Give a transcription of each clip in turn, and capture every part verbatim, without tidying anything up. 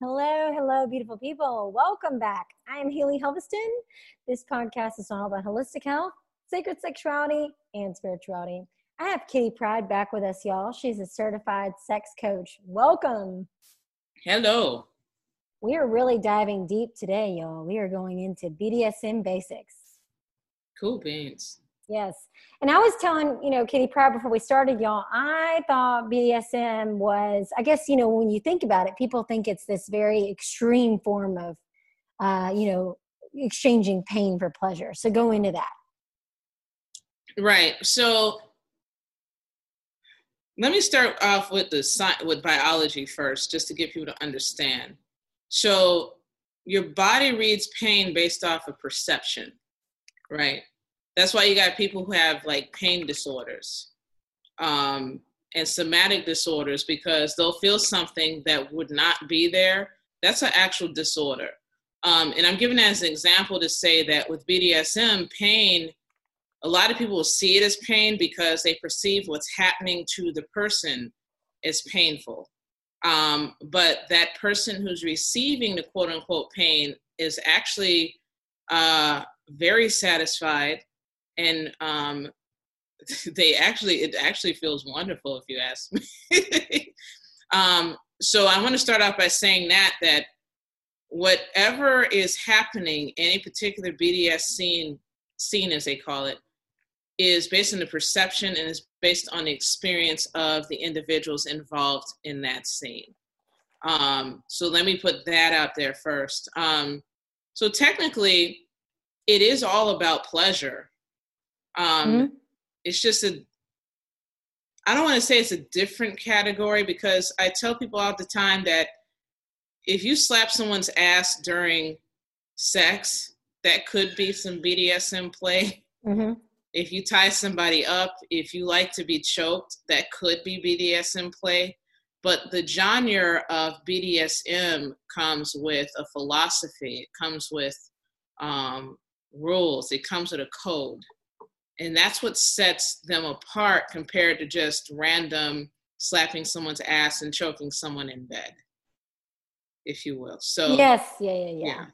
Hello, hello, beautiful people. Welcome back. I am Haley Helveston. This podcast is all about holistic health, sacred sexuality, and spirituality. I have Kitty Pride back with us, y'all. She's a certified sex coach. Welcome. Hello. We are really diving deep today, y'all. We are going into B D S M basics. Cool beans. Yes. And I was telling, you know, Kitty Pride before we started, y'all, I thought B D S M was, I guess, you know, when you think about it, people think it's this very extreme form of, uh, you know, exchanging pain for pleasure. So go into that. Right. So let me start off with the sci- with biology first, just to get people to understand. So your body reads pain based off of perception, right? That's why you got people who have like pain disorders um, and somatic disorders, because they'll feel something that would not be there. That's an actual disorder. Um, and I'm giving that as an example to say that with B D S M, pain, a lot of people will see it as pain because they perceive what's happening to the person as painful. Um, but that person who's receiving the quote unquote pain is actually uh, very satisfied. And um, they actually, it actually feels wonderful if you ask me. um, so I want to start off by saying that, that whatever is happening in a particular B D S scene, scene as they call it, is based on the perception and is based on the experience of the individuals involved in that scene. Um, so let me put that out there first. Um, so technically, it is all about pleasure. Um, mm-hmm. It's just a, I don't want to say it's a different category, because I tell people all the time that if you slap someone's ass during sex, that could be some B D S M play. Mm-hmm. If you tie somebody up, if you like to be choked, that could be B D S M play. But the genre of B D S M comes with a philosophy. It comes with um, rules. It comes with a code. And that's what sets them apart compared to just random slapping someone's ass and choking someone in bed, if you will. So yes, yeah, yeah, yeah. yeah.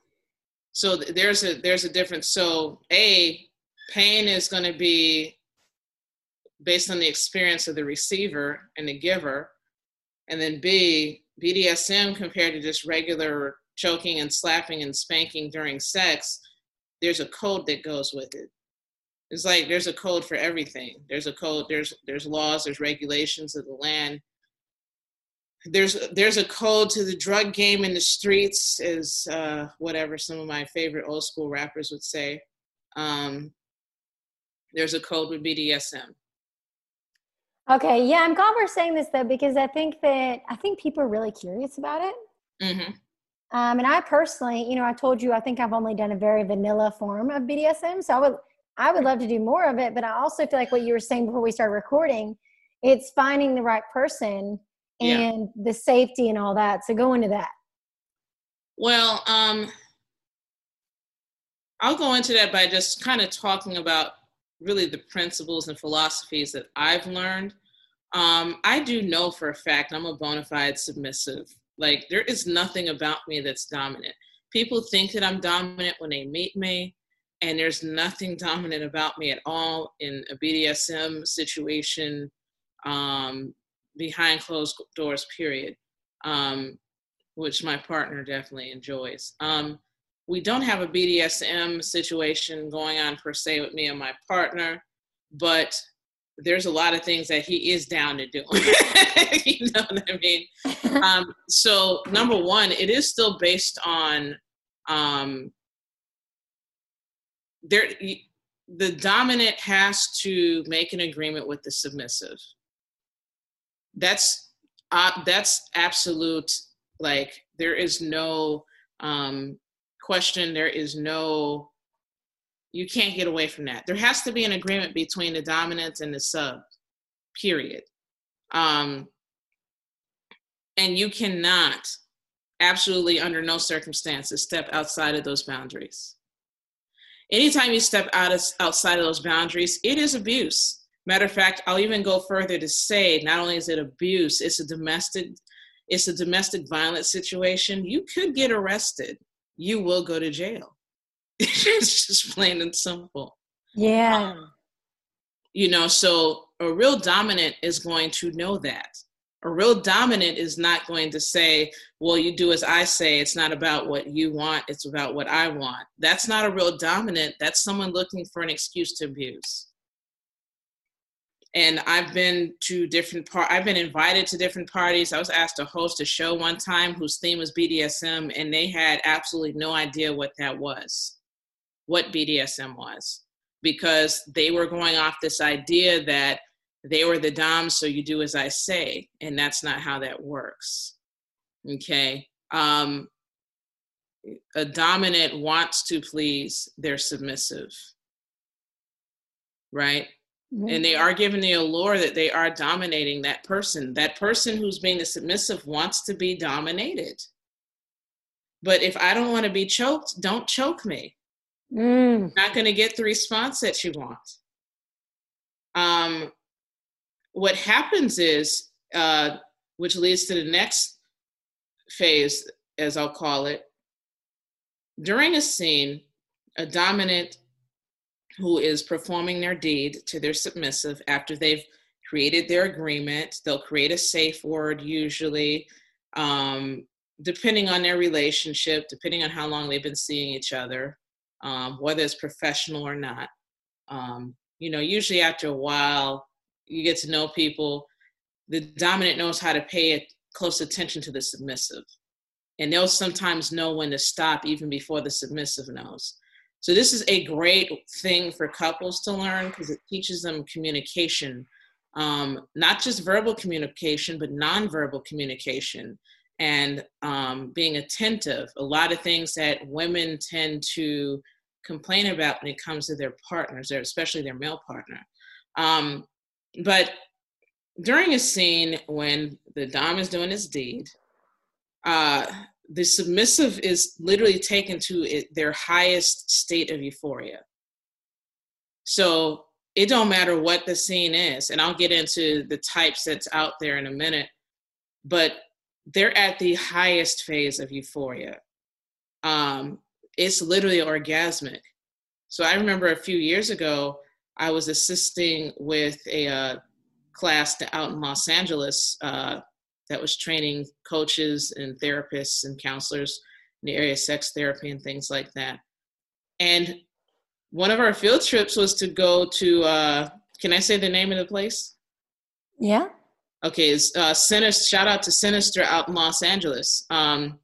So th- there's a there's a difference. So A, pain is going to be based on the experience of the receiver and the giver, and then B, B D S M compared to just regular choking and slapping and spanking during sex. There's a code that goes with it. It's like there's a code for everything. There's a code, there's there's laws, there's regulations of the land. There's there's a code to the drug game in the streets, is uh, whatever some of my favorite old school rappers would say. Um, there's a code with B D S M. Okay, yeah, I'm glad we're saying this though, because I think that, I think people are really curious about it. Mm-hmm. Um, and I personally, you know, I told you, I think I've only done a very vanilla form of B D S M, so I would, I would love to do more of it, but I also feel like what you were saying before we started recording, it's finding the right person and yeah. the safety and all that. So go into that. Well, um, I'll go into that by just kind of talking about really the principles and philosophies that I've learned. Um, I do know for a fact I'm a bona fide submissive. Like, there is nothing about me that's dominant. People think that I'm dominant when they meet me. And there's nothing dominant about me at all in a B D S M situation, um, behind closed doors, period, um, which my partner definitely enjoys. Um, we don't have a B D S M situation going on per se with me and my partner, but there's a lot of things that he is down to doing. You know what I mean? Um, so number one, it is still based on... Um, There, the dominant has to make an agreement with the submissive. That's uh, that's absolute. Like, there is no um, question. There is no. You can't get away from that. There has to be an agreement between the dominant and the sub. Period. Um, and you cannot, absolutely under no circumstances, step outside of those boundaries. Anytime you step out of, outside of those boundaries, it is abuse. Matter of fact, I'll even go further to say, not only is it abuse, it's a domestic it's a domestic violence situation, you could get arrested. You will go to jail. It's just plain and simple. Yeah. Um, you know, so a real dominant is going to know that. A real dominant is not going to say, well, you do as I say. It's not about what you want. It's about what I want. That's not a real dominant. That's someone looking for an excuse to abuse. And I've been to different par- I've been invited to different parties. I was asked to host a show one time whose theme was B D S M, and they had absolutely no idea what that was, what B D S M was, because they were going off this idea that they were the dom, so you do as I say, and that's not how that works, okay? Um, a dominant wants to please their submissive, right? And they are given the allure that they are dominating that person. That person who's being the submissive wants to be dominated. But if I don't want to be choked, don't choke me. Mm. I'm not going to get the response that you want. Um, what happens is, uh, which leads to the next phase, as I'll call it, during a scene, a dominant who is performing their deed to their submissive after they've created their agreement. They'll create a safe word usually, um, depending on their relationship, depending on how long they've been seeing each other, um, whether it's professional or not. Um, you know, usually after a while, you get to know people. The dominant knows how to pay close attention to the submissive. And they'll sometimes know when to stop even before the submissive knows. So this is a great thing for couples to learn because it teaches them communication, um, not just verbal communication, but nonverbal communication and um, being attentive. A lot of things that women tend to complain about when it comes to their partners, especially their male partner. Um, but during a scene when the dom is doing his deed, uh, the submissive is literally taken to it, their highest state of euphoria. So it don't matter what the scene is, and I'll get into the types that's out there in a minute, but they're at the highest phase of euphoria. Um, it's literally orgasmic. So I remember a few years ago, I was assisting with a uh, class out in Los Angeles, uh, that was training coaches and therapists and counselors in the area of sex therapy and things like that. And one of our field trips was to go to, uh, can I say the name of the place? Yeah. Okay. It's, uh, Sinister, shout out to Sinister out in Los Angeles. Um,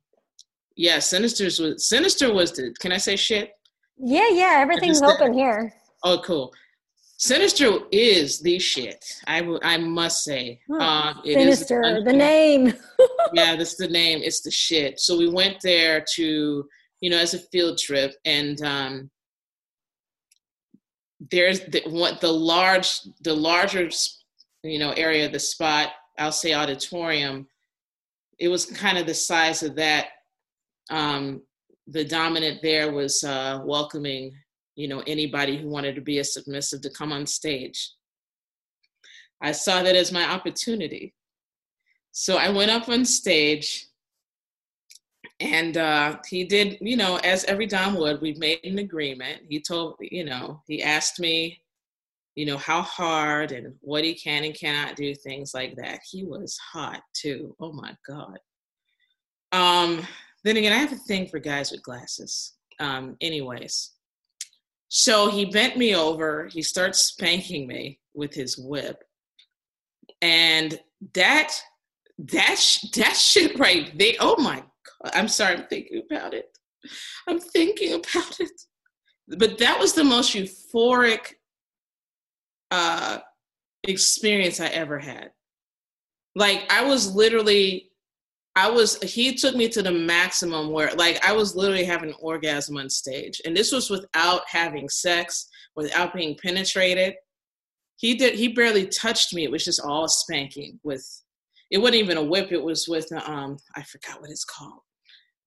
yeah, Sinister's was, Sinister was the, can I say shit? Yeah, yeah, everything's open here. Oh, cool. Sinister is the shit, I, w- I must say. Hmm. Um, it Sinister, is the name. Yeah, that's the name. It's the shit. So we went there to, you know, as a field trip. And um, there's the, what the large, the larger, you know, area of the spot, I'll say auditorium. It was kind of the size of that. Um, the dominant there was uh, welcoming you know, anybody who wanted to be a submissive to come on stage. I saw that as my opportunity. So I went up on stage and uh, he did, you know, as every dom would, we made an agreement. He told, you know, he asked me, you know, how hard and what he can and cannot do, things like that. He was hot too. Oh my God. Um, then again, I have a thing for guys with glasses. Um, anyways. So he bent me over, he starts spanking me with his whip. And that, that, sh- that shit right there, oh my God, I'm sorry, I'm thinking about it. I'm thinking about it. But that was the most euphoric uh, experience I ever had. Like I was literally, I was, he took me to the maximum where like I was literally having an orgasm on stage. And this was without having sex, without being penetrated. He did, he barely touched me. It was just all spanking with, it wasn't even a whip. It was with, um, I forgot what it's called.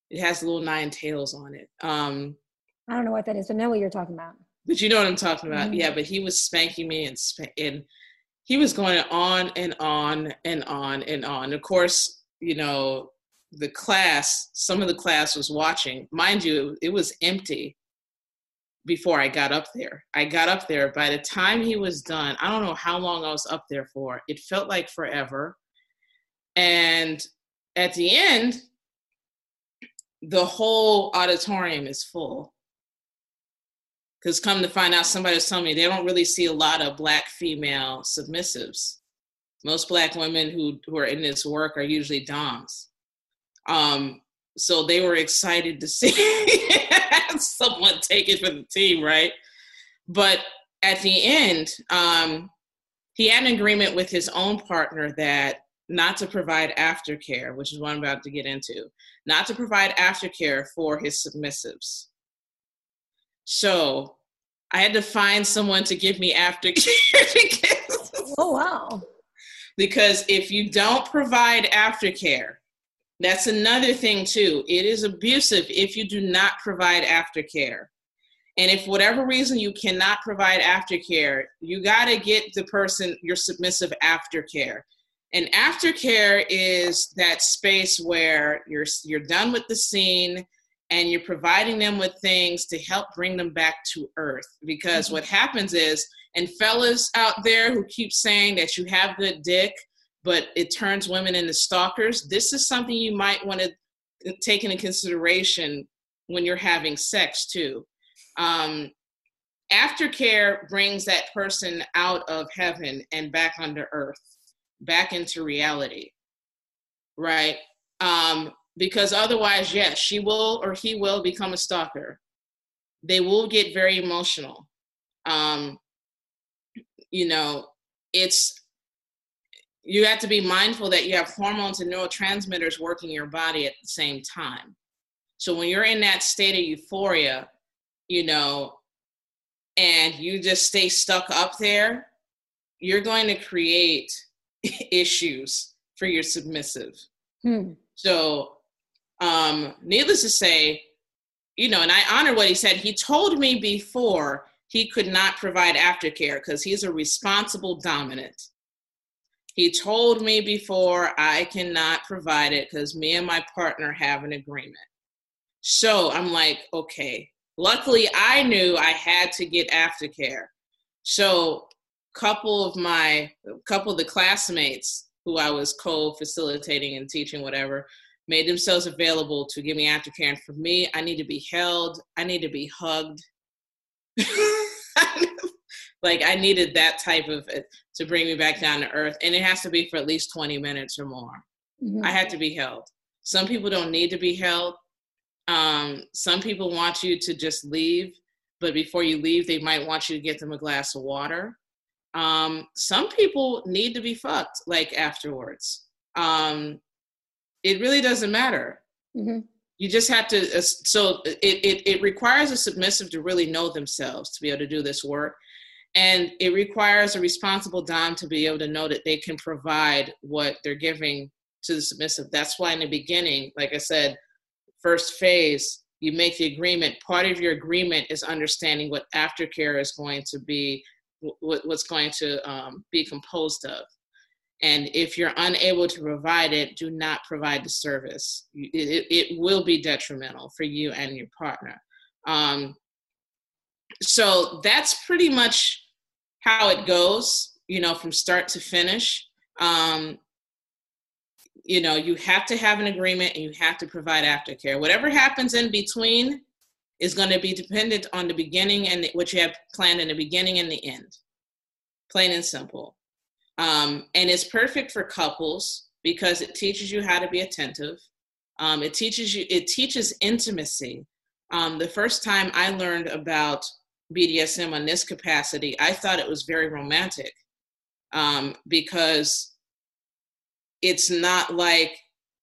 It has little nine tails on it. Um, I don't know what that is. I know what you're talking about. But you know what I'm talking about. Mm-hmm. Yeah, but he was spanking me and, sp- and he was going on and on and on and on. And of course, you know, the class, some of the class was watching. Mind you, it was empty before I got up there. I got up there, by the time he was done, I don't know how long I was up there for. It felt like forever. And at the end, the whole auditorium is full. Because come to find out, somebody was telling me they don't really see a lot of Black female submissives. Most Black women who, who are in this work are usually doms. Um, so they were excited to see someone take it for the team, right? But at the end, um, he had an agreement with his own partner that not to provide aftercare, which is what I'm about to get into, not to provide aftercare for his submissives. So I had to find someone to give me aftercare. because, oh, wow. Because if you don't provide aftercare, that's another thing too. It is abusive if you do not provide aftercare. And if whatever reason you cannot provide aftercare, you gotta get the person, your submissive, aftercare. And aftercare is that space where you're you're done with the scene and you're providing them with things to help bring them back to earth. Because mm-hmm. what happens is, and fellas out there who keep saying that you have good dick, but it turns women into stalkers, this is something you might want to take into consideration when you're having sex too. Um, aftercare brings that person out of heaven and back onto earth, back into reality, right? Um, because otherwise, yes, she will or he will become a stalker. They will get very emotional. Um, you know, it's, you have to be mindful that you have hormones and neurotransmitters working your body at the same time. So when you're in that state of euphoria, you know, and you just stay stuck up there, you're going to create issues for your submissive. Hmm. So um, needless to say, you know, and I honor what he said. He told me before he could not provide aftercare because he's a responsible dominant. He told me before, I cannot provide it because me and my partner have an agreement. So I'm like, okay. Luckily, I knew I had to get aftercare. So a couple of my, a couple of the classmates who I was co-facilitating and teaching, whatever, made themselves available to give me aftercare. And for me, I need to be held. I need to be hugged. Like I needed that type of, to bring me back down to earth. And it has to be for at least twenty minutes or more. Mm-hmm. I had to be held. Some people don't need to be held. Um, some people want you to just leave, but before you leave, they might want you to get them a glass of water. Um, some people need to be fucked, like afterwards. Um, it really doesn't matter. Mm-hmm. You just have to, uh, so it, it, it requires a submissive to really know themselves to be able to do this work. And it requires a responsible dom to be able to know that they can provide what they're giving to the submissive. That's why in the beginning, like I said, first phase, you make the agreement. Part of your agreement is understanding what aftercare is going to be, what's going to um, be composed of. And if you're unable to provide it, do not provide the service. It, it will be detrimental for you and your partner. Um, so that's pretty much how it goes, you know, from start to finish. Um, you know, you have to have an agreement and you have to provide aftercare. Whatever happens in between is going to be dependent on the beginning and the, what you have planned in the beginning and the end, plain and simple. Um, and it's perfect for couples because it teaches you how to be attentive. Um, it teaches you, it teaches intimacy. Um, the first time I learned about B D S M on this capacity, I thought it was very romantic um, because it's not like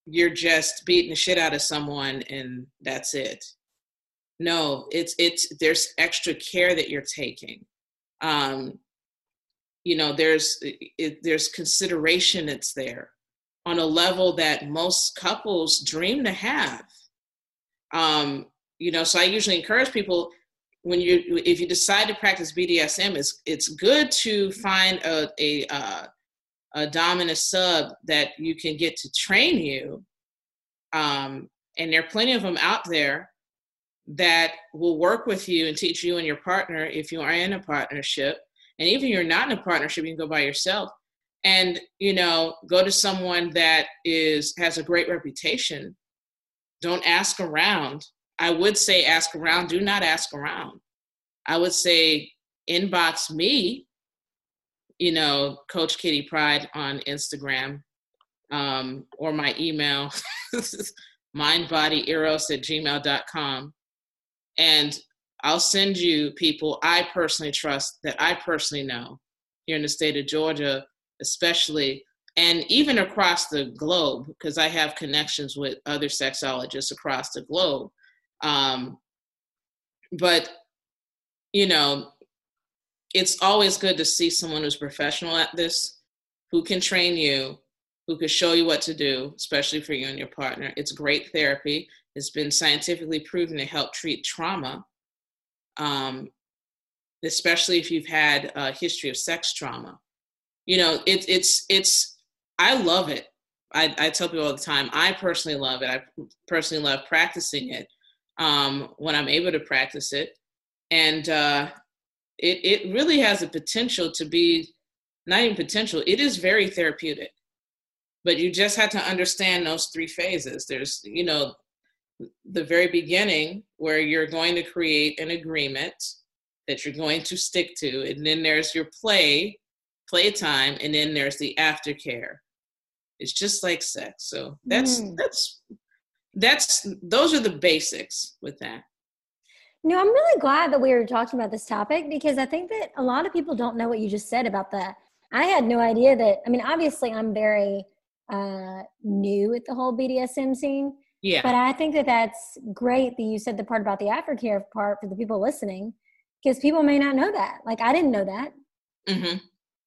you're just beating the shit out of someone and that's it. No, it's it's there's extra care that you're taking. Um, you know, there's it, there's consideration that's there on a level that most couples dream to have. Um, you know, so I usually encourage people, when you, if you decide to practice B D S M, it's, it's good to find a, a uh, a dom and a sub that you can get to train you. Um, and there are plenty of them out there that will work with you and teach you and your partner if you are in a partnership. And even if you're not in a partnership, you can go by yourself and, you know, go to someone that is has a great reputation. Don't ask around. I would say ask around. Do not ask around. I would say inbox me, you know, Coach Kitty Pride on Instagram, um, or my email, mindbodyeros at gmail dot com. And I'll send you people I personally trust that I personally know here in the state of Georgia, especially, and even across the globe, because I have connections with other sexologists across the globe. Um, but, you know, it's always good to see someone who's professional at this, who can train you, who can show you what to do, especially for you and your partner. It's great therapy. It's been scientifically proven to help treat trauma, um, especially if you've had a history of sex trauma. You know, it, it's, it's, I love it. I, I tell people all the time, I personally love it. I personally love practicing it um, when I'm able to practice it. And uh, it, it really has the potential to be, not even potential, it is very therapeutic. But you just have to understand those three phases. There's, you know, the very beginning where you're going to create an agreement that you're going to stick to. And then there's your play, playtime, and then there's the aftercare. It's just like sex. So that's, mm. that's, that's, those are the basics with that. No, I'm really glad that we were talking about this topic, because I think that a lot of people don't know what you just said about that. I had no idea that, I mean, obviously I'm very, uh, new at the whole B D S M scene. Yeah. But I think that that's great that you said the part about the aftercare part for the people listening, because people may not know that. Like, I didn't know that. Mm-hmm.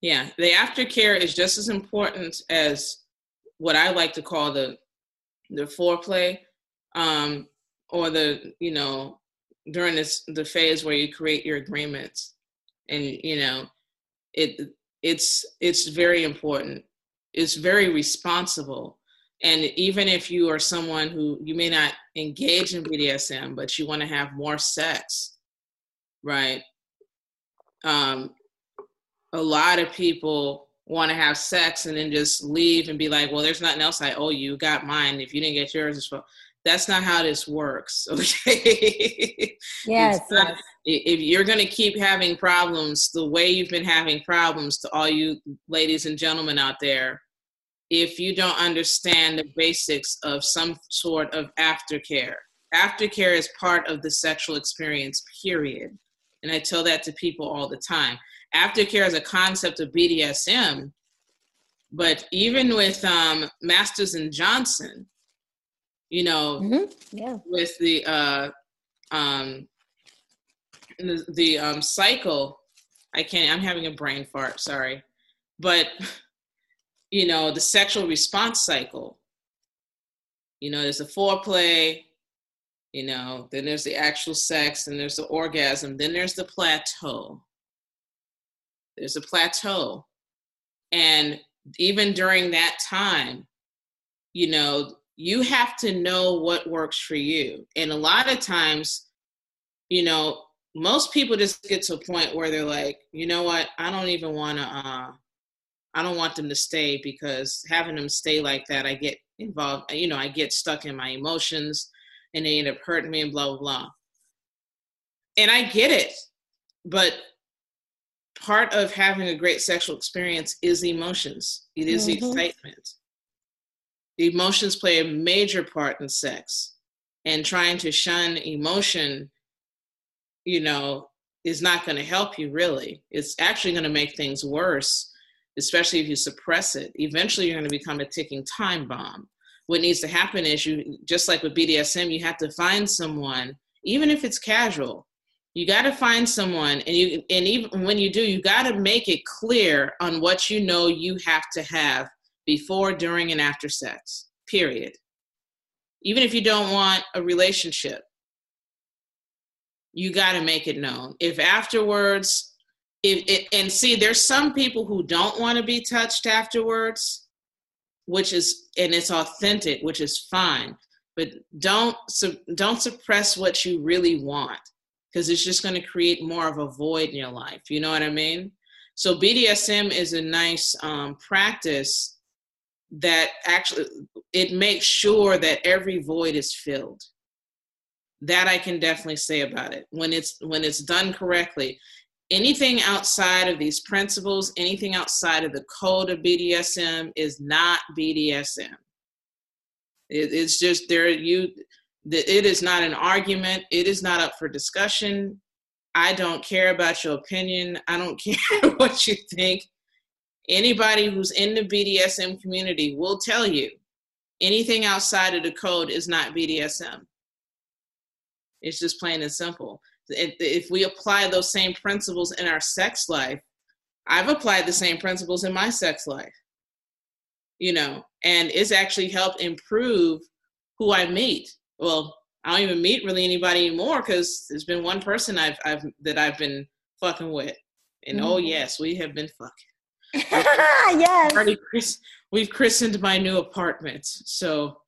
Yeah. The aftercare is just as important as what I like to call the, the foreplay, um, or the, you know, during this, the phase where you create your agreements, and, you know, it, it's, it's very important. It's very responsible. And even if you are someone who, you may not engage in B D S M, but you want to have more sex, right? Um, a lot of people want to have sex and then just leave and be like, well, there's nothing else I owe you. Got mine. If you didn't get yours, it's well. That's not how this works, okay? Yes. Not, if you're going to keep having problems the way you've been having problems, to all you ladies and gentlemen out there, if you don't understand the basics of some sort of aftercare, aftercare is part of the sexual experience, period. And I tell that to people all the time. Aftercare is a concept of B D S M, but even with um, Masters and Johnson, you know, mm-hmm. yeah. with the uh, um, the, the um, cycle, I can't, I'm having a brain fart, sorry. But, you know, the sexual response cycle, you know, there's the foreplay, you know, then there's the actual sex, and there's the orgasm, then there's the plateau. There's a plateau. And even during that time, you know, you have to know what works for you. And a lot of times, you know, most people just get to a point where they're like, you know what, I don't even want to, uh, I don't want them to stay, because having them stay like that, I get involved, you know, I get stuck in my emotions and they end up hurting me and blah, blah, blah. And I get it. But part of having a great sexual experience is emotions. It is mm-hmm. excitement. Emotions play a major part in sex, and trying to shun emotion, you know, is not going to help you really. It's actually going to make things worse, especially if you suppress it. Eventually you're going to become a ticking time bomb. What needs to happen is, you, just like with B D S M, you have to find someone, even if it's casual, you got to find someone, and you, and even when you do, you got to make it clear on what you know you have to have before, during, and after sex, period. Even if you don't want a relationship, you got to make it known. If afterwards It, it, and see, there's some people who don't want to be touched afterwards, which is, and it's authentic, which is fine. But don't su- don't suppress what you really want, because it's just going to create more of a void in your life. You know what I mean? So B D S M is a nice um, practice that actually, it makes sure that every void is filled. That I can definitely say about it. When it's when it's done correctly, anything outside of these principles, anything outside of the code of B D S M is not B D S M. It, it's just there you, it is not an argument. It is not up for discussion. I don't care about your opinion. I don't care what you think. Anybody who's in the B D S M community will tell you anything outside of the code is not B D S M. It's just plain and simple. If we apply those same principles in our sex life, I've applied the same principles in my sex life, you know, and it's actually helped improve who I meet. Well, I don't even meet really anybody anymore, because there's been one person I've, I've that I've been fucking with, and mm-hmm. oh yes, we have been fucking. yes, we've christened my new apartment, so.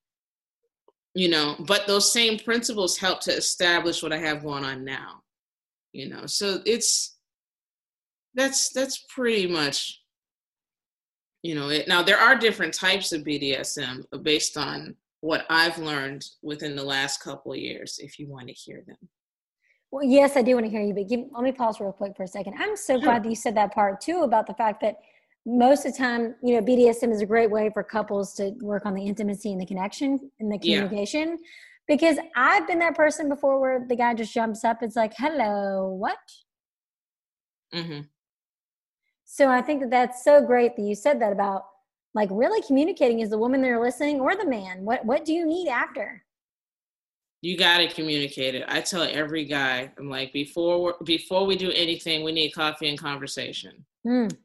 You know, but those same principles help to establish what I have going on now. You know, so it's, that's, that's pretty much, you know, it. Now there are different types of B D S M based on what I've learned within the last couple of years, if you want to hear them. Well, yes, I do want to hear you, but give, let me pause real quick for a second. I'm so sure. glad that you said that part too, about the fact that most of the time, you know, B D S M is a great way for couples to work on the intimacy and the connection and the communication. Yeah. Because I've been that person before where the guy just jumps up. It's like, hello, what? Mm-hmm. So I think that that's so great that you said that about, like, really communicating is the woman that are listening or the man. What What do you need after? You got to communicate it. I tell every guy, I'm like, before we're, before we do anything, we need coffee and conversation. Mm.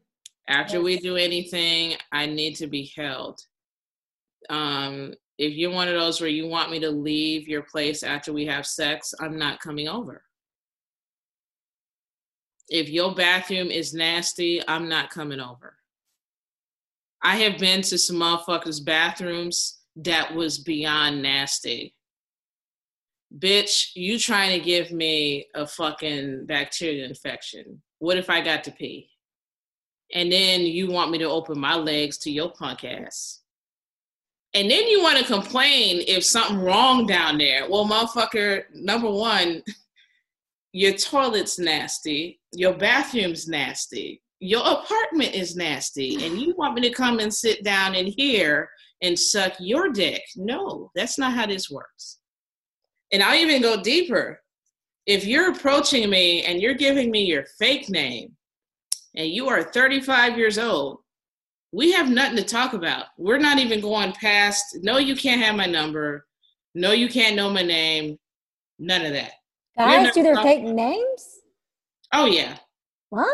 After yes. we do anything, I need to be held. Um, if you're one of those where you want me to leave your place after we have sex, I'm not coming over. If your bathroom is nasty, I'm not coming over. I have been to some motherfuckers' bathrooms that was beyond nasty. Bitch, you trying to give me a fucking bacterial infection. What if I got to pee? And then you want me to open my legs to your punk ass. And then you want to complain if something wrong down there. Well, motherfucker, number one, your toilet's nasty. Your bathroom's nasty. Your apartment is nasty. And you want me to come and sit down in here and suck your dick. No, that's not how this works. And I'll even go deeper. If you're approaching me and you're giving me your fake name, and you are thirty-five years old, we have nothing to talk about. We're not even going past, no, you can't have my number. No, you can't know my name. None of that. Guys do their fake names? Oh, yeah. What?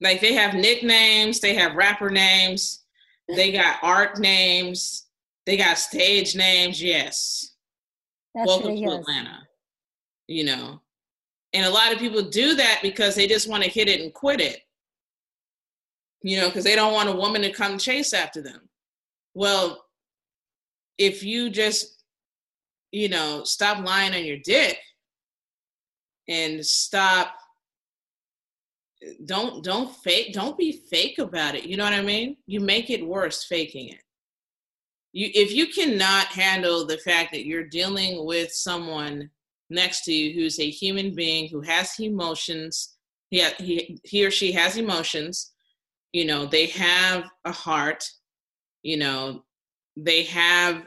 Like, they have nicknames. They have rapper names. They got art names. They got stage names. Yes. That's ridiculous. Welcome to Atlanta. You know. And a lot of people do that because they just want to hit it and quit it. You know, because they don't want a woman to come chase after them. Well, if you just, you know, stop lying on your dick and stop, don't, don't fake, don't be fake about it. You know what I mean? You make it worse faking it. You, if you cannot handle the fact that you're dealing with someone next to you who's a human being, who has emotions, he, he, he or she has emotions, you know, they have a heart, you know, they have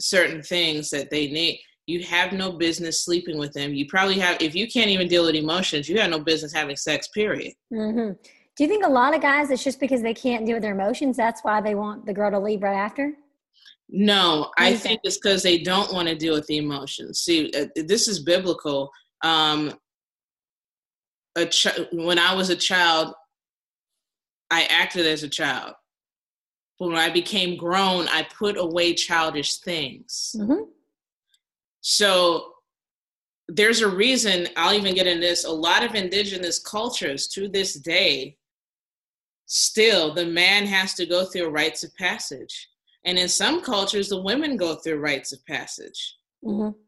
certain things that they need. You have no business sleeping with them. You probably have, if you can't even deal with emotions, you have no business having sex, period. Mm-hmm. Do you think a lot of guys, it's just because they can't deal with their emotions, that's why they want the girl to leave right after? No, I think it's because they don't want to deal with the emotions. See, uh, this is biblical. Um, a ch- when I was a child, I acted as a child. But when I became grown, I put away childish things. Mm-hmm. So there's a reason, I'll even get in this, a lot of indigenous cultures to this day, still the man has to go through a rites of passage. And in some cultures, the women go through rites of passage. Mm-hmm.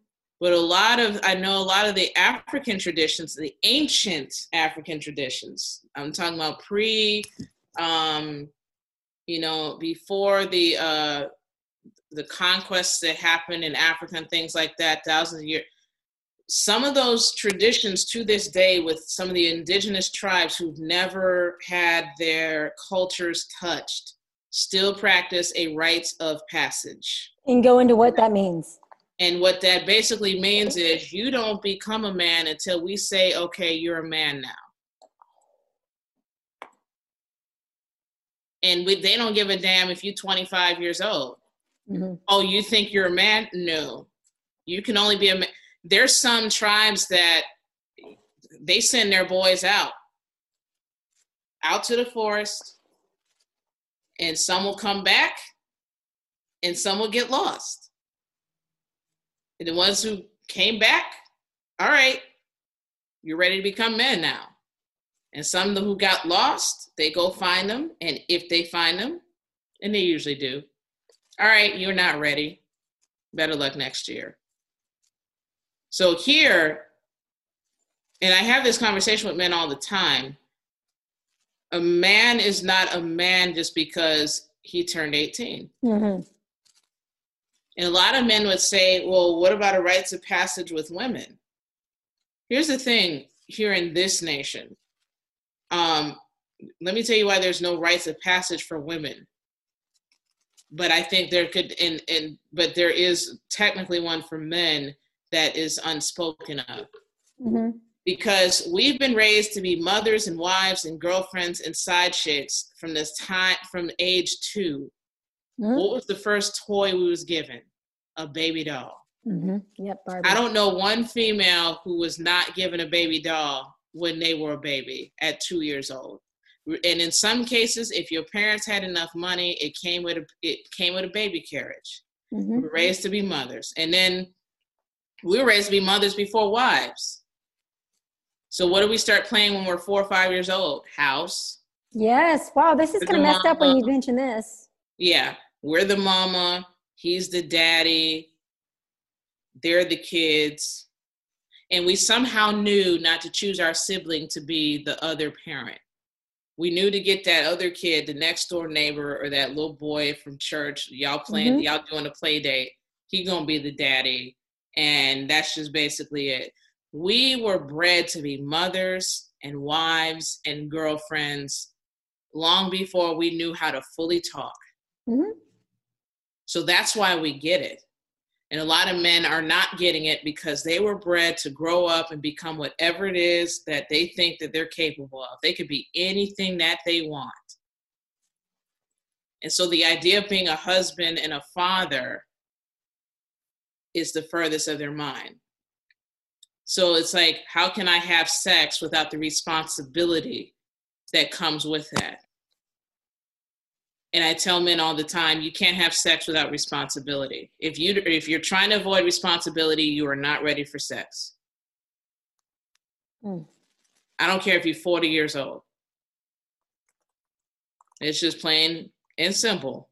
But a lot of, I know a lot of the African traditions, the ancient African traditions, I'm talking about pre, um, you know, before the uh, the conquests that happened in Africa and things like that, thousands of years. Some of those traditions to this day with some of the indigenous tribes who've never had their cultures touched still practice a rites of passage. And go into what that means. And what that basically means is you don't become a man until we say, okay, you're a man now. And we, they don't give a damn if you're twenty-five years old. Mm-hmm. Oh, you think you're a man? No. You can only be a man. There's some tribes that they send their boys out, out to the forest, and some will come back and some will get lost. And the ones who came back, all right, you're ready to become men now. And some who got lost, they go find them. And if they find them, and they usually do, all right, you're not ready. Better luck next year. So here, and I have this conversation with men all the time, a man is not a man just because he turned eighteen. Mm-hmm. And a lot of men would say, well, what about a rites of passage with women? Here's the thing here in this nation. Um, let me tell you why there's no rites of passage for women. But I think there could, and, and but there is technically one for men that is unspoken of. Mm-hmm. Because we've been raised to be mothers and wives and girlfriends and side chicks from this time, from age two. Mm-hmm. What was the first toy we was given? A baby doll. Mm-hmm. Yep, Barbie. I don't know one female who was not given a baby doll when they were a baby at two years old. And in some cases, if your parents had enough money, it came with a, it came with a baby carriage. Mm-hmm. We were raised to be mothers. And then we were raised to be mothers before wives. So what do we start playing when we're four or five years old? House. Yes. Wow, this is going to mess mama. Up when you mention this. Yeah. We're the mama. He's the daddy. They're the kids. And we somehow knew not to choose our sibling to be the other parent. We knew to get that other kid, the next door neighbor, or that little boy from church, y'all playing, mm-hmm. y'all doing a play date. He going to be the daddy. And that's just basically it. We were bred to be mothers and wives and girlfriends long before we knew how to fully talk. Mm-hmm. So that's why we get it. And a lot of men are not getting it because they were bred to grow up and become whatever it is that they think that they're capable of. They could be anything that they want. And so the idea of being a husband and a father is the furthest of their mind. So it's like, how can I have sex without the responsibility that comes with that? And I tell men all the time, you can't have sex without responsibility. If you, if you're trying to avoid responsibility, you are not ready for sex. Mm. I don't care if you're forty years old. It's just plain and simple.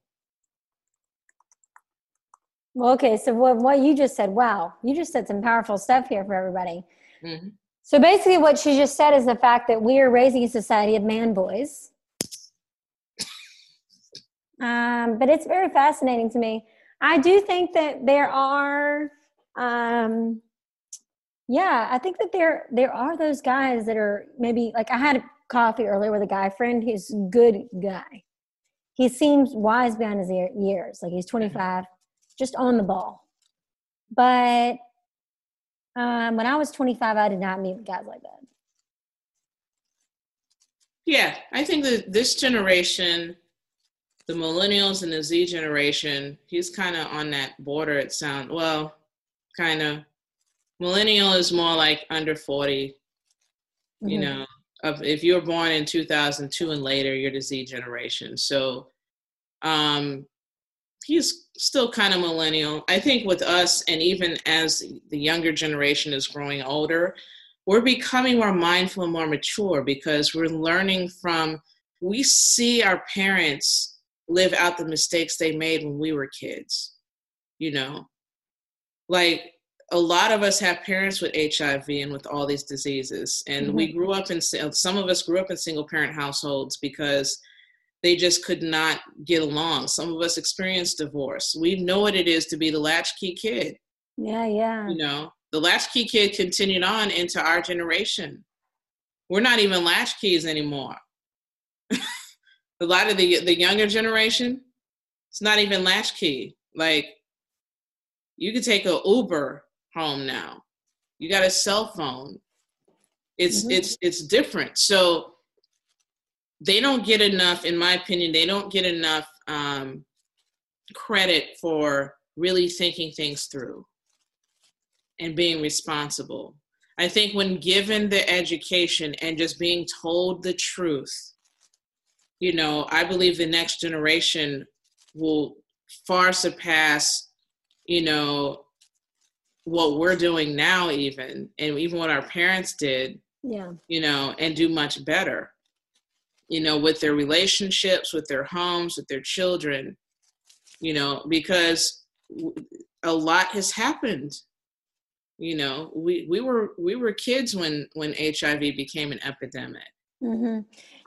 Well, okay, so what, what you just said, wow, you just said some powerful stuff here for everybody. Mm-hmm. So basically what she just said is the fact that we are raising a society of man boys. Um, but it's very fascinating to me. I do think that there are, um, yeah, I think that there there are those guys that are maybe, like I had coffee earlier with a guy friend, he's a good guy. He seems wise beyond his years, like he's twenty-five. Mm-hmm. Just on the ball. But um, when I was twenty-five, I did not meet with guys like that. Yeah, I think that this generation, the millennials and the Z generation, he's kind of on that border, it sounds, well, kind of. Millennial is more like under forty, mm-hmm. you know. If you were born in two thousand two and later, you're the Z generation. So, um, he's still kind of millennial. I think with us, and even as the younger generation is growing older, we're becoming more mindful and more mature because we're learning from, we see our parents live out the mistakes they made when we were kids, you know? Like, a lot of us have parents with H I V and with all these diseases. And mm-hmm. we grew up in, some of us grew up in single parent households because they just could not get along. Some of us experienced divorce. We know what it is to be the latchkey kid. Yeah, yeah. You know, the latchkey kid continued on into our generation. We're not even latchkeys anymore. A lot of the the younger generation, it's not even latchkey. Like, you can take an Uber home now. You got a cell phone. It's mm-hmm. it's it's different. So they don't get enough, in my opinion, they don't get enough um, credit for really thinking things through and being responsible. I think when given the education and just being told the truth, you know, I believe the next generation will far surpass, you know, what we're doing now even, and even what our parents did, yeah, you know, and do much better. You know, with their relationships, with their homes, with their children, you know, because a lot has happened. You know, we, we were we were kids when, when H I V became an epidemic. Mm-hmm. Um,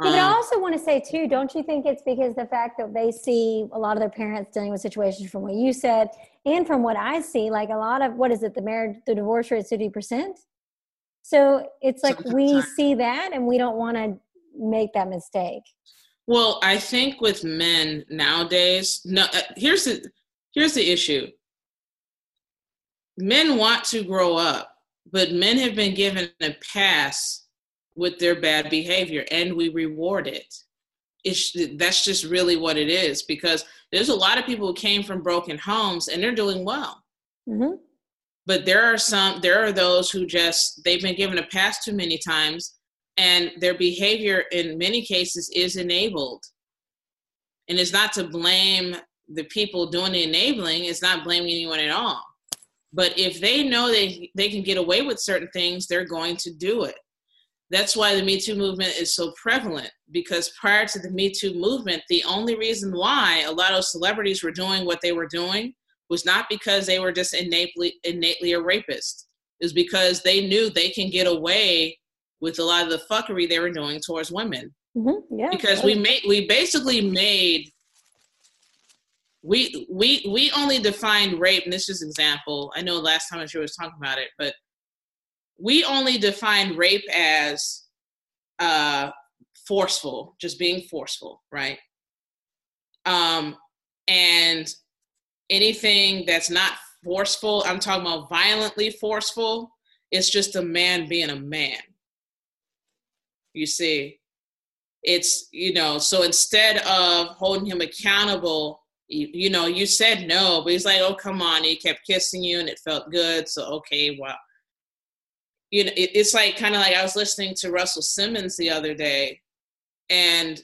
yeah, but I also want to say, too, don't you think it's because the fact that they see a lot of their parents dealing with situations from what you said and from what I see, like a lot of, what is it, the marriage, the divorce rate is fifty percent? So it's like sometimes we see that and we don't want to make that mistake. Well, I think with men nowadays, no, uh, here's the here's the issue. Men want to grow up, but men have been given a pass with their bad behavior, and we reward it. It's, that's just really what it is, because there's a lot of people who came from broken homes and they're doing well. Mm-hmm. But there are some, there are those who just, they've been given a pass too many times. And their behavior in many cases is enabled. And it's not to blame the people doing the enabling, it's not blaming anyone at all. But if they know they, they can get away with certain things, they're going to do it. That's why the Me Too movement is so prevalent, because prior to the Me Too movement, the only reason why a lot of celebrities were doing what they were doing was not because they were just innately, innately a rapist. It was because they knew they can get away with a lot of the fuckery they were doing towards women. Mm-hmm. Yeah, because right. we made, we basically made, we, we, we only defined rape, and this is an example, I know last time she was talking about it, but we only defined rape as uh, forceful, just being forceful, right? Um, and anything that's not forceful, I'm talking about violently forceful, it's just a man being a man. You see, it's, you know, so instead of holding him accountable, you, you know, you said no, but he's like, oh, come on. He kept kissing you and it felt good. So, okay, well, you know, it, it's like kind of like I was listening to Russell Simmons the other day, and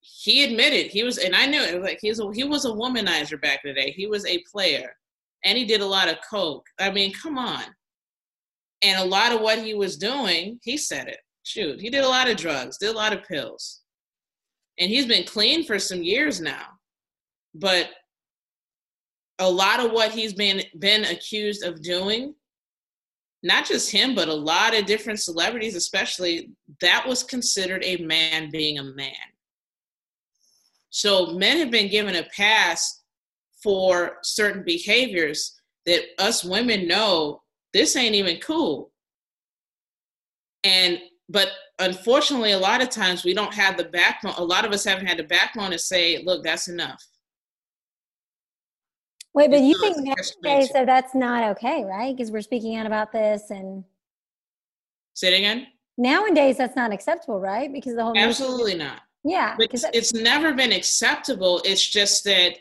he admitted he was, and I knew it, it was like he's a, he was a womanizer back in the day. He was a player and he did a lot of coke. I mean, come on. And a lot of what he was doing, he said it. Shoot, he did a lot of drugs, did a lot of pills. And he's been clean for some years now. But a lot of what he's been been accused of doing, not just him, but a lot of different celebrities especially, that was considered a man being a man. So men have been given a pass for certain behaviors that us women know, this ain't even cool. And But unfortunately, a lot of times we don't have the backbone. A lot of us haven't had the backbone to say, look, that's enough. Wait, but you think nowadays, so that's not okay, right? Because we're speaking out about this and... Say it again? Nowadays, that's not acceptable, right? Because the whole... Absolutely not. Yeah. But it's, it's never been acceptable. It's just that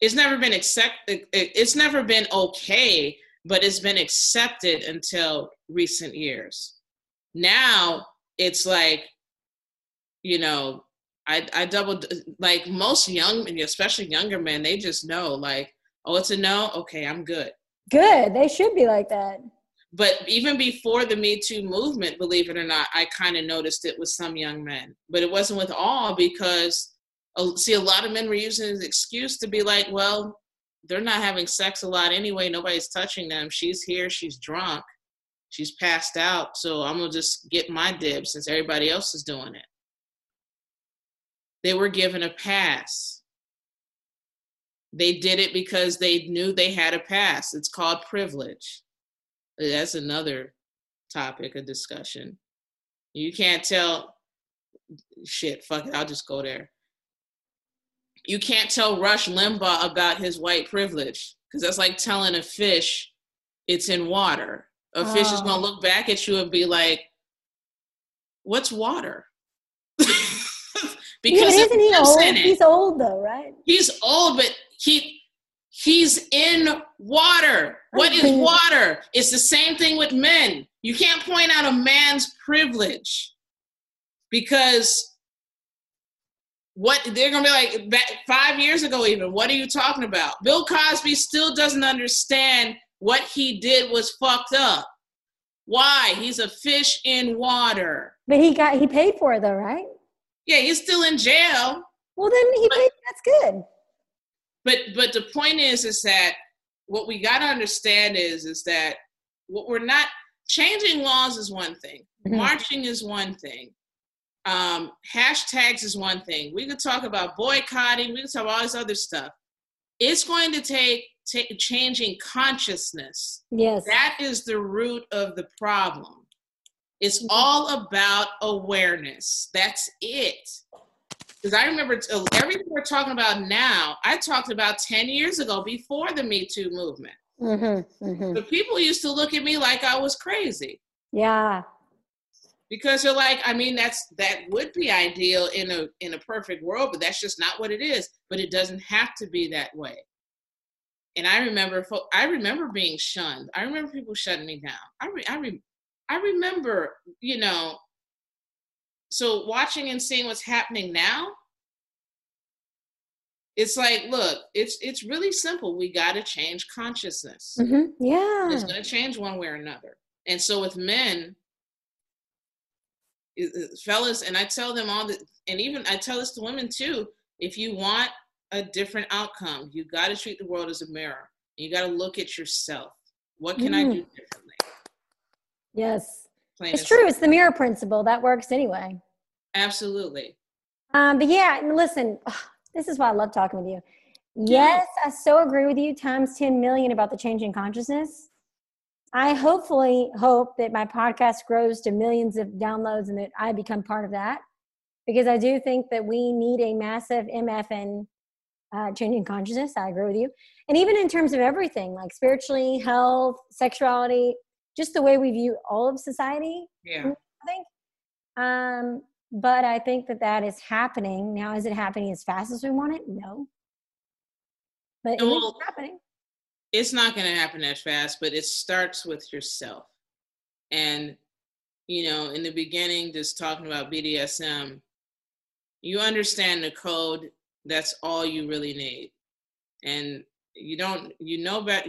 it's never been accept. It's never been okay, but it's been accepted until recent years. Now it's like, you know, I, I double, like most young men, especially younger men, they just know like, oh, it's a no. Okay, I'm good. Good. They should be like that. But even before the Me Too movement, believe it or not, I kind of noticed it with some young men. But it wasn't with all because, see, a lot of men were using it as an excuse to be like, well, they're not having sex a lot anyway. Nobody's touching them. She's here. She's drunk. She's passed out. So I'm going to just get my dib since everybody else is doing it. They were given a pass. They did it because they knew they had a pass. It's called privilege. That's another topic of discussion. You can't tell, shit, fuck it, I'll just go there. You can't tell Rush Limbaugh about his white privilege because that's like telling a fish it's in water. A oh. fish is going to look back at you and be like, what's water? Because yeah, isn't he old? In it. He's old though, right? He's old, but he... He's in water. What is water? It's the same thing with men. You can't point out a man's privilege because what they're going to be like five years ago even, what are you talking about? Bill Cosby still doesn't understand what he did was fucked up. Why? He's a fish in water. But he got, he paid for it though, right? Yeah, he's still in jail. Well, then he paid. That's good. But but the point is, is that what we got to understand is, is that what we're not, changing laws is one thing. Mm-hmm. Marching is one thing. Um, hashtags is one thing. We could talk about boycotting. We could talk about all this other stuff. It's going to take t- changing consciousness. Yes. That is the root of the problem. It's mm-hmm. all about awareness. That's it. Because I remember everything we're talking about now, I talked about ten years ago before the Me Too movement. Mm-hmm, mm-hmm. But people used to look at me like I was crazy. Yeah. Because they're like, I mean, that's that would be ideal in a in a perfect world, but that's just not what it is. But it doesn't have to be that way. And I remember I remember being shunned. I remember people shutting me down. I re, I, re, I remember, you know, so watching and seeing what's happening now, it's like, look, it's it's really simple. We got to change consciousness. Mm-hmm. Yeah. It's going to change one way or another. And so with men, it, it, fellas, and I tell them all, the, and even I tell this to women too, if you want a different outcome, you got to treat the world as a mirror. You got to look at yourself. What can mm-hmm. I do differently? Yes. It's true. It's the mirror principle that works anyway. Absolutely. Um, but yeah, listen, oh, this is why I love talking with you. Yes, I so agree with you times ten million about the change in consciousness. I hopefully hope that my podcast grows to millions of downloads and that I become part of that, because I do think that we need a massive M F N uh, change in consciousness. I agree with you. And even in terms of everything, like spiritually, health, sexuality, just the way we view all of society. Yeah. I think. Um, but I think that that is happening. Now, is it happening as fast as we want it? No. But it's well, happening. It's not going to happen as fast, but it starts with yourself. And, you know, in the beginning, just talking about B D S M, you understand the code. That's all you really need. And you don't, you know, about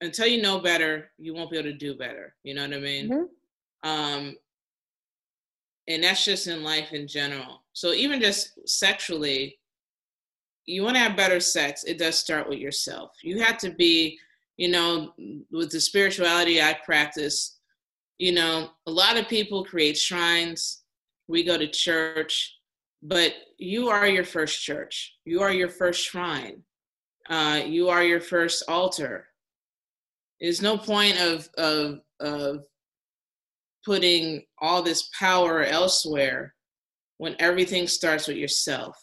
until you know better, you won't be able to do better. You know what I mean? Mm-hmm. Um, and that's just in life in general. So even just sexually, you want to have better sex. It does start with yourself. You have to be, you know, with the spirituality I practice, you know, a lot of people create shrines. We go to church, but you are your first church. You are your first shrine. Uh, you are your first altar. There's no point of, of, of putting all this power elsewhere when everything starts with yourself.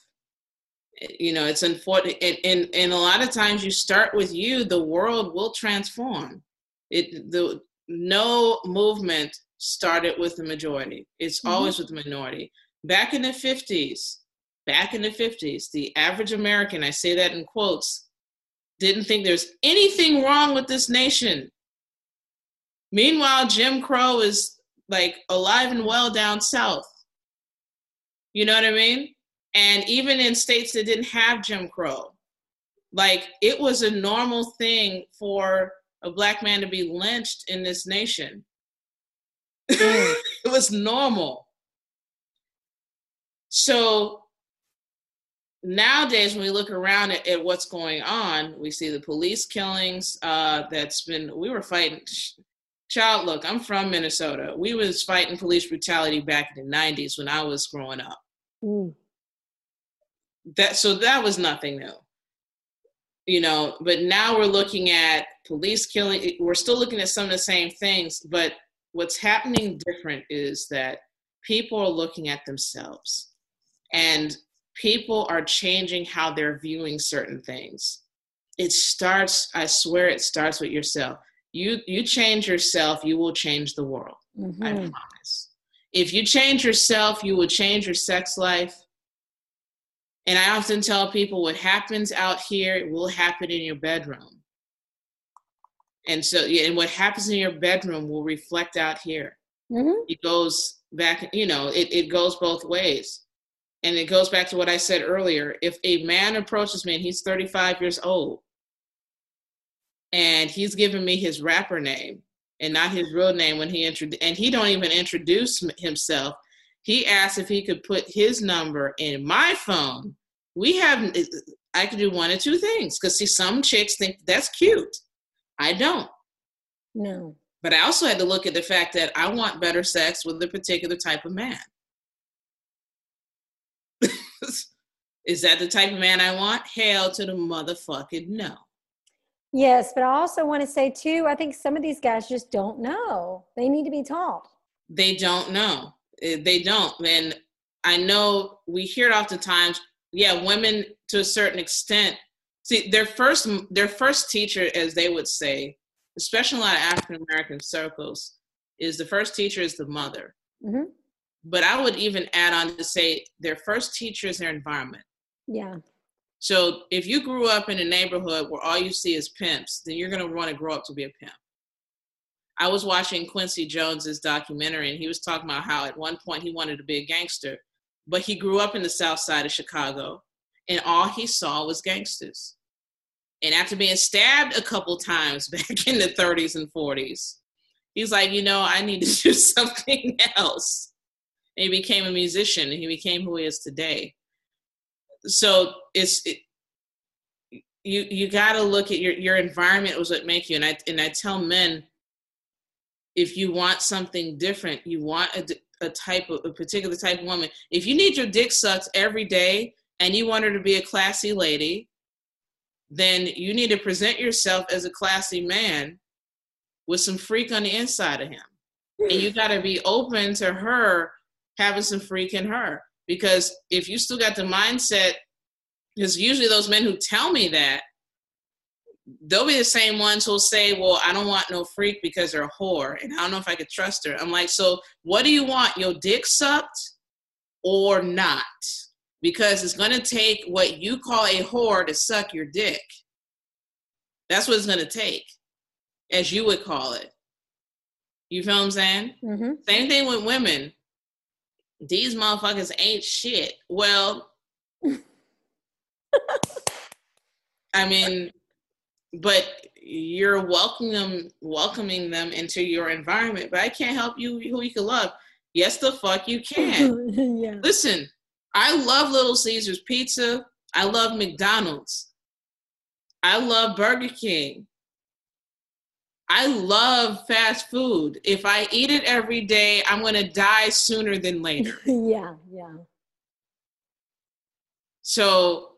You know, it's unfortunate. And, and, and a lot of times you start with you, the world will transform. It, the, no movement started with the majority. It's mm-hmm. always with the minority. Back in the fifties, back in the fifties, the average American, I say that in quotes, didn't think there's anything wrong with this nation. Meanwhile, Jim Crow is like alive and well down south. You know what I mean? And even in states that didn't have Jim Crow, like, it was a normal thing for a black man to be lynched in this nation. Mm. It was normal. So nowadays, when we look around at, at what's going on, we see the police killings uh, that's been, we were fighting, child, look, I'm from Minnesota. We was fighting police brutality back in the nineties when I was growing up. Mm. That, so that was nothing new, you know, but now we're looking at police killing. We're still looking at some of the same things, but what's happening different is that people are looking at themselves, and people are changing how they're viewing certain things. It starts, I swear, it starts with yourself. You you change yourself, you will change the world. Mm-hmm. I promise. If you change yourself, you will change your sex life. And I often tell people what happens out here, it will happen in your bedroom. And so, and what happens in your bedroom will reflect out here. Mm-hmm. It goes back, you know, it, it goes both ways. And it goes back to what I said earlier. If a man approaches me and he's thirty-five years old and he's giving me his rapper name and not his real name when he intro- and he don't even introduce himself, he asked if he could put his number in my phone. We have, I could do one of two things. Because see, some chicks think that's cute. I don't. No. But I also had to look at the fact that I want better sex with a particular type of man. Is that the type of man I want? Hell to the motherfucking no. Yes, but I also want to say too, I think some of these guys just don't know. They need to be taught. They don't know. They don't. And I know we hear it oftentimes, yeah, women to a certain extent, see, their first their first teacher, as they would say, especially in a lot of African-American circles, is the first teacher is the mother. Mm-hmm. But I would even add on to say their first teacher is their environment. Yeah. So if you grew up in a neighborhood where all you see is pimps, then you're going to want to grow up to be a pimp. I was watching Quincy Jones's documentary, and he was talking about how at one point he wanted to be a gangster, but he grew up in the South Side of Chicago, and all he saw was gangsters. And after being stabbed a couple times back in the thirties and forties, he's like, you know, I need to do something else. And he became a musician, and he became who he is today. So it's it, you you got to look at your your environment was what make you. And I and I tell men, if you want something different, you want a, a type of a particular type of woman. If you need your dick sucked every day and you want her to be a classy lady, then you need to present yourself as a classy man with some freak on the inside of him. And you got to be open to her having some freak in her, because if you still got the mindset, because usually those men who tell me that, they'll be the same ones who'll say, well, I don't want no freak because they're a whore, and I don't know if I could trust her. I'm like, so what do you want, your dick sucked or not? Because it's going to take what you call a whore to suck your dick. That's what it's going to take, as you would call it. You feel what I'm saying? Mm-hmm. Same thing with women. These motherfuckers ain't shit. Well, I mean... but you're welcoming them, welcoming them into your environment. But I can't help you who you can love. Yes, the fuck you can. Yeah. Listen, I love Little Caesars Pizza. I love McDonald's. I love Burger King. I love fast food. If I eat it every day, I'm going to die sooner than later. Yeah, yeah. So...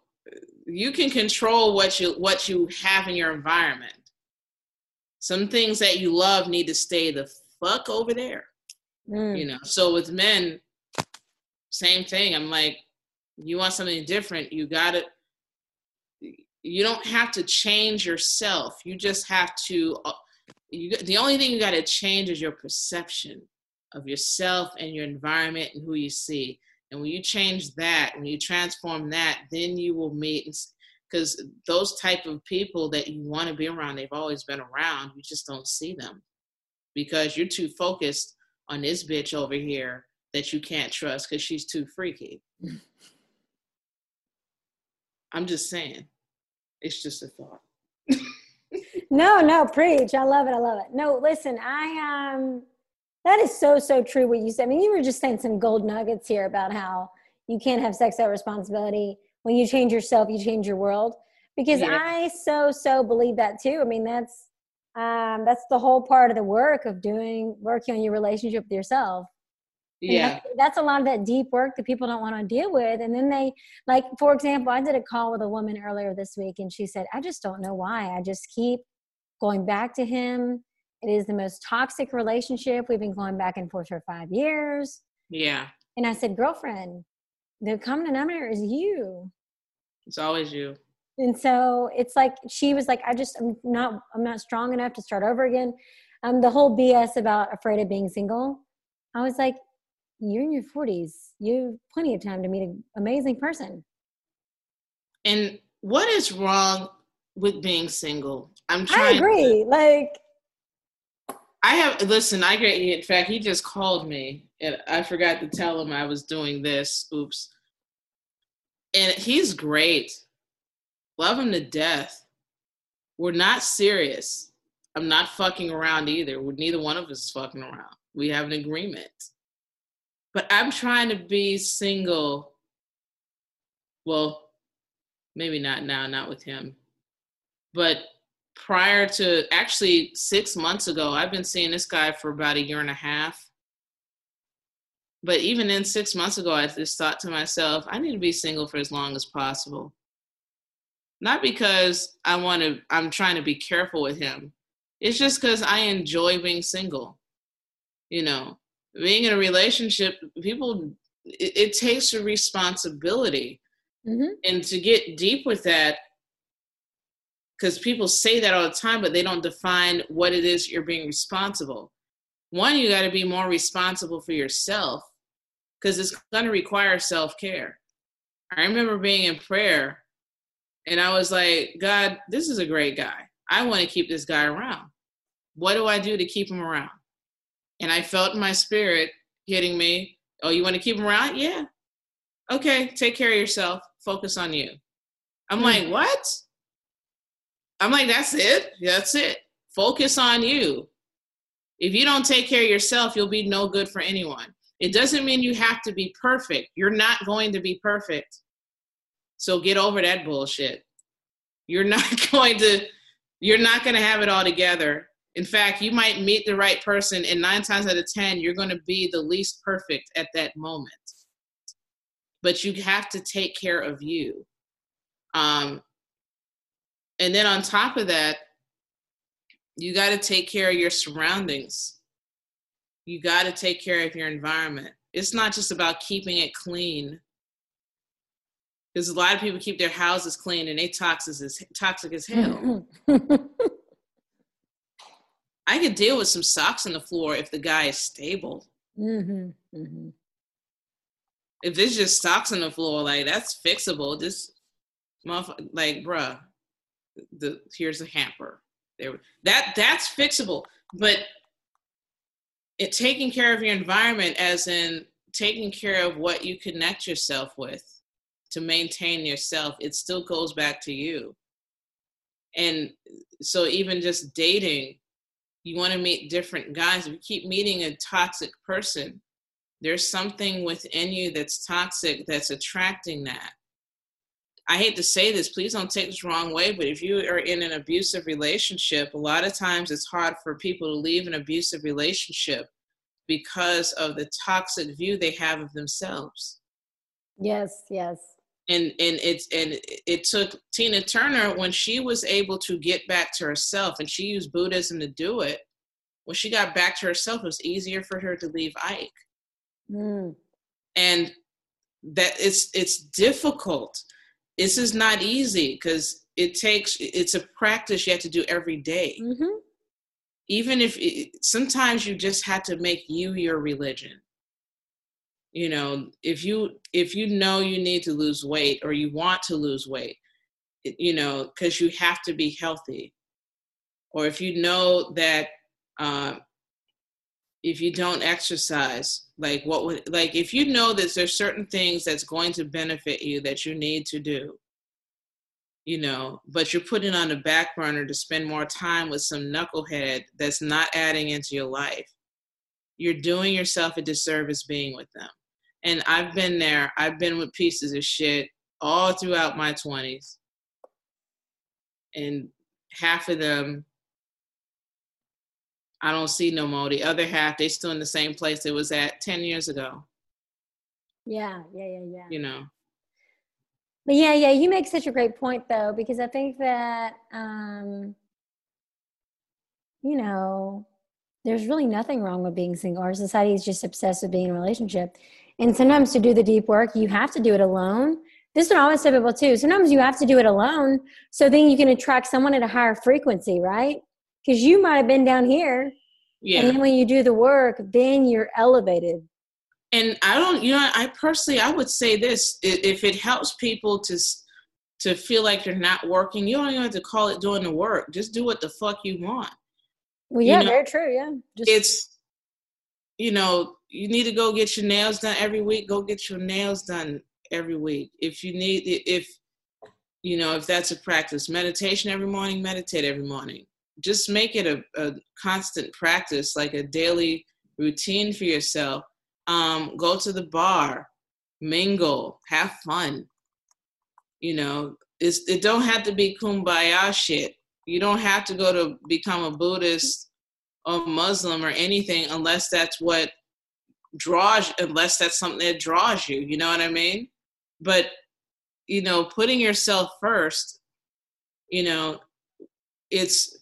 you can control what you what you have in your environment. Some things that you love need to stay the fuck over there. Mm. You know, so with men, same thing. I'm like, you want something different, you gotta, you don't have to change yourself. You just have to, you, the only thing you gotta change is your perception of yourself and your environment and who you see. And when you change that, when you transform that, then you will meet, because those type of people that you want to be around, they've always been around. You just don't see them because you're too focused on this bitch over here that you can't trust because she's too freaky. I'm just saying, it's just a thought. No, no, preach. I love it. I love it. No, listen, I, um, that is so, so true what you said. I mean, you were just saying some gold nuggets here about how you can't have sex without responsibility. When you change yourself, you change your world. Because yeah. I so, so believe that too. I mean, that's, um, that's the whole part of the work of doing, working on your relationship with yourself. Yeah. That's, that's a lot of that deep work that people don't want to deal with. And then they, like, for example, I did a call with a woman earlier this week and she said, I just don't know why. I just keep going back to him. It is the most toxic relationship. We've been going back and forth for five years. Yeah. And I said, girlfriend, the common denominator is you. It's always you. And so it's like, she was like, I just, I'm not, I'm not strong enough to start over again. Um, the whole B S about afraid of being single. I was like, you're in your forties. You have plenty of time to meet an amazing person. And what is wrong with being single? I'm trying. I agree. To, like, I have, listen, I get, in fact, he just called me and I forgot to tell him I was doing this. Oops. And he's great. Love him to death. We're not serious. I'm not fucking around either. We're, neither one of us is fucking around. We have an agreement. But I'm trying to be single. Well, maybe not now, not with him. But prior to, actually six months ago, I've been seeing this guy for about a year and a half. But even then, six months ago, I just thought to myself, I need to be single for as long as possible. Not because I want to, I'm trying to be careful with him. It's just because I enjoy being single. You know, being in a relationship, people, it, it takes a responsibility. Mm-hmm. And to get deep with that, because people say that all the time, but they don't define what it is you're being responsible. One, you got to be more responsible for yourself because it's going to require self-care. I remember being in prayer. And I was like, God, this is a great guy. I want to keep this guy around. What do I do to keep him around? And I felt my spirit hitting me. Oh, you want to keep him around? Yeah. Okay, take care of yourself. Focus on you. I'm mm-hmm. like, what? I'm like, that's it. That's it. Focus on you. If you don't take care of yourself, you'll be no good for anyone. It doesn't mean you have to be perfect. You're not going to be perfect. So get over that bullshit. You're not going to, you're not going to have it all together. In fact, you might meet the right person and nine times out of ten, you're going to be the least perfect at that moment. But you have to take care of you. Um, and then on top of that, you got to take care of your surroundings. You got to take care of your environment. It's not just about keeping it clean. Because a lot of people keep their houses clean and they toxic as, toxic as hell. I could deal with some socks on the floor if the guy is stable. Mm-hmm. Mm-hmm. If it's just socks on the floor, like, that's fixable. Just, like, bruh, the, here's a hamper. There, that that's fixable. But it taking care of your environment, as in taking care of what you connect yourself with, to maintain yourself, it still goes back to you. And so even just dating, you want to meet different guys. If you keep meeting a toxic person, there's something within you that's toxic that's attracting that. I hate to say this, please don't take this the wrong way, but if you are in an abusive relationship, a lot of times it's hard for people to leave an abusive relationship because of the toxic view they have of themselves. Yes, yes. And and it's and it took Tina Turner, when she was able to get back to herself, and she used Buddhism to do it. When she got back to herself, it was easier for her to leave Ike. Mm. And that it's it's difficult. This is not easy because it takes it's a practice you have to do every day. Mm-hmm. Even if it, sometimes you just have to make you your religion. You know, if you if you know you need to lose weight or you want to lose weight, you know, because you have to be healthy. Or if you know that uh, if you don't exercise, like what would, like if you know that there's certain things that's going to benefit you that you need to do, you know, but you're putting on the back burner to spend more time with some knucklehead that's not adding into your life, you're doing yourself a disservice being with them. And I've been there. I've been with pieces of shit all throughout my twenties. And half of them, I don't see no more. The other half, they still in the same place they was at ten years ago. Yeah, yeah, yeah, yeah. You know. But yeah, yeah, you make such a great point, though, because I think that, um, you know, there's really nothing wrong with being single. Our society is just obsessed with being in a relationship. And sometimes to do the deep work, you have to do it alone. This is what I always tell people too. Sometimes you have to do it alone so then you can attract someone at a higher frequency, right? Because you might have been down here. Yeah. And then when you do the work, then you're elevated. And I don't, you know, I personally, I would say this, if it helps people to to feel like they're not working, you don't even have to call it doing the work. Just do what the fuck you want. Well, yeah, you know, very true, yeah. Just- it's, you know, you need to go get your nails done every week, go get your nails done every week. If you need, if, you know, if that's a practice, meditation every morning, meditate every morning. Just make it a, a constant practice, like a daily routine for yourself. Um, go to the bar, mingle, have fun. You know, it's, it don't have to be kumbaya shit. You don't have to go to become a Buddhist or Muslim or anything unless that's what draws, unless that's something that draws you. You know what I mean? But, you know, putting yourself first, you know, it's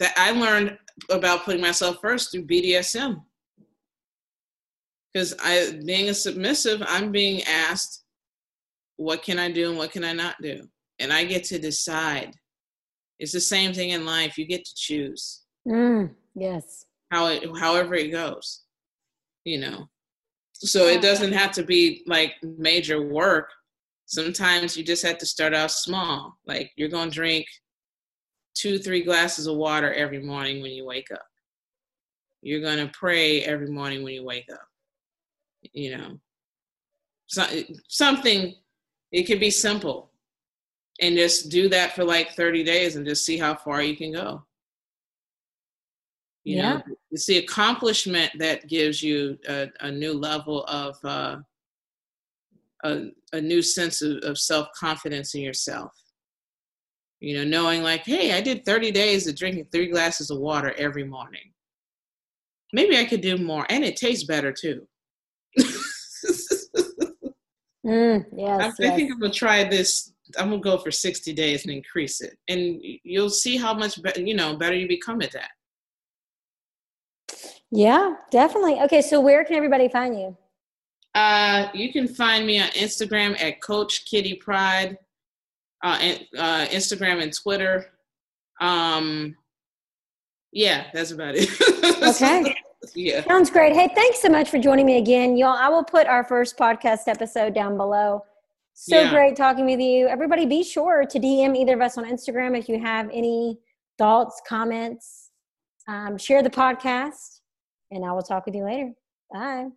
that I learned about putting myself first through B D S M. Because I, being a submissive, I'm being asked, what can I do and what can I not do? And I get to decide. It's the same thing in life. You get to choose. Mm, yes. How it, however it goes, you know. So it doesn't have to be like major work. Sometimes you just have to start out small. Like you're going to drink two, three glasses of water every morning when you wake up. You're going to pray every morning when you wake up. You know, so, something, it could be simple, and just do that for like thirty days and just see how far you can go. You yeah. know, it's the accomplishment that gives you a, a new level of, uh, a, a new sense of, of self-confidence in yourself. You know, knowing like, hey, I did thirty days of drinking three glasses of water every morning. Maybe I could do more. And it tastes better too. mm, yes, I think yes. I'm gonna try this. I'm gonna go for sixty days and increase it, and you'll see how much better, you know, better you become at that. Yeah, definitely. Okay, so where can everybody find you? Uh, you can find me on Instagram at Coach Kitty Pride, uh, and, uh, Instagram and Twitter. Um, yeah, that's about it. Okay. Yeah. Sounds great. Hey, thanks so much for joining me again. Y'all, I will put our first podcast episode down below. So yeah. Great talking with you. Everybody be sure to D M either of us on Instagram if you have any thoughts, comments. Um, share the podcast, and I will talk with you later. Bye.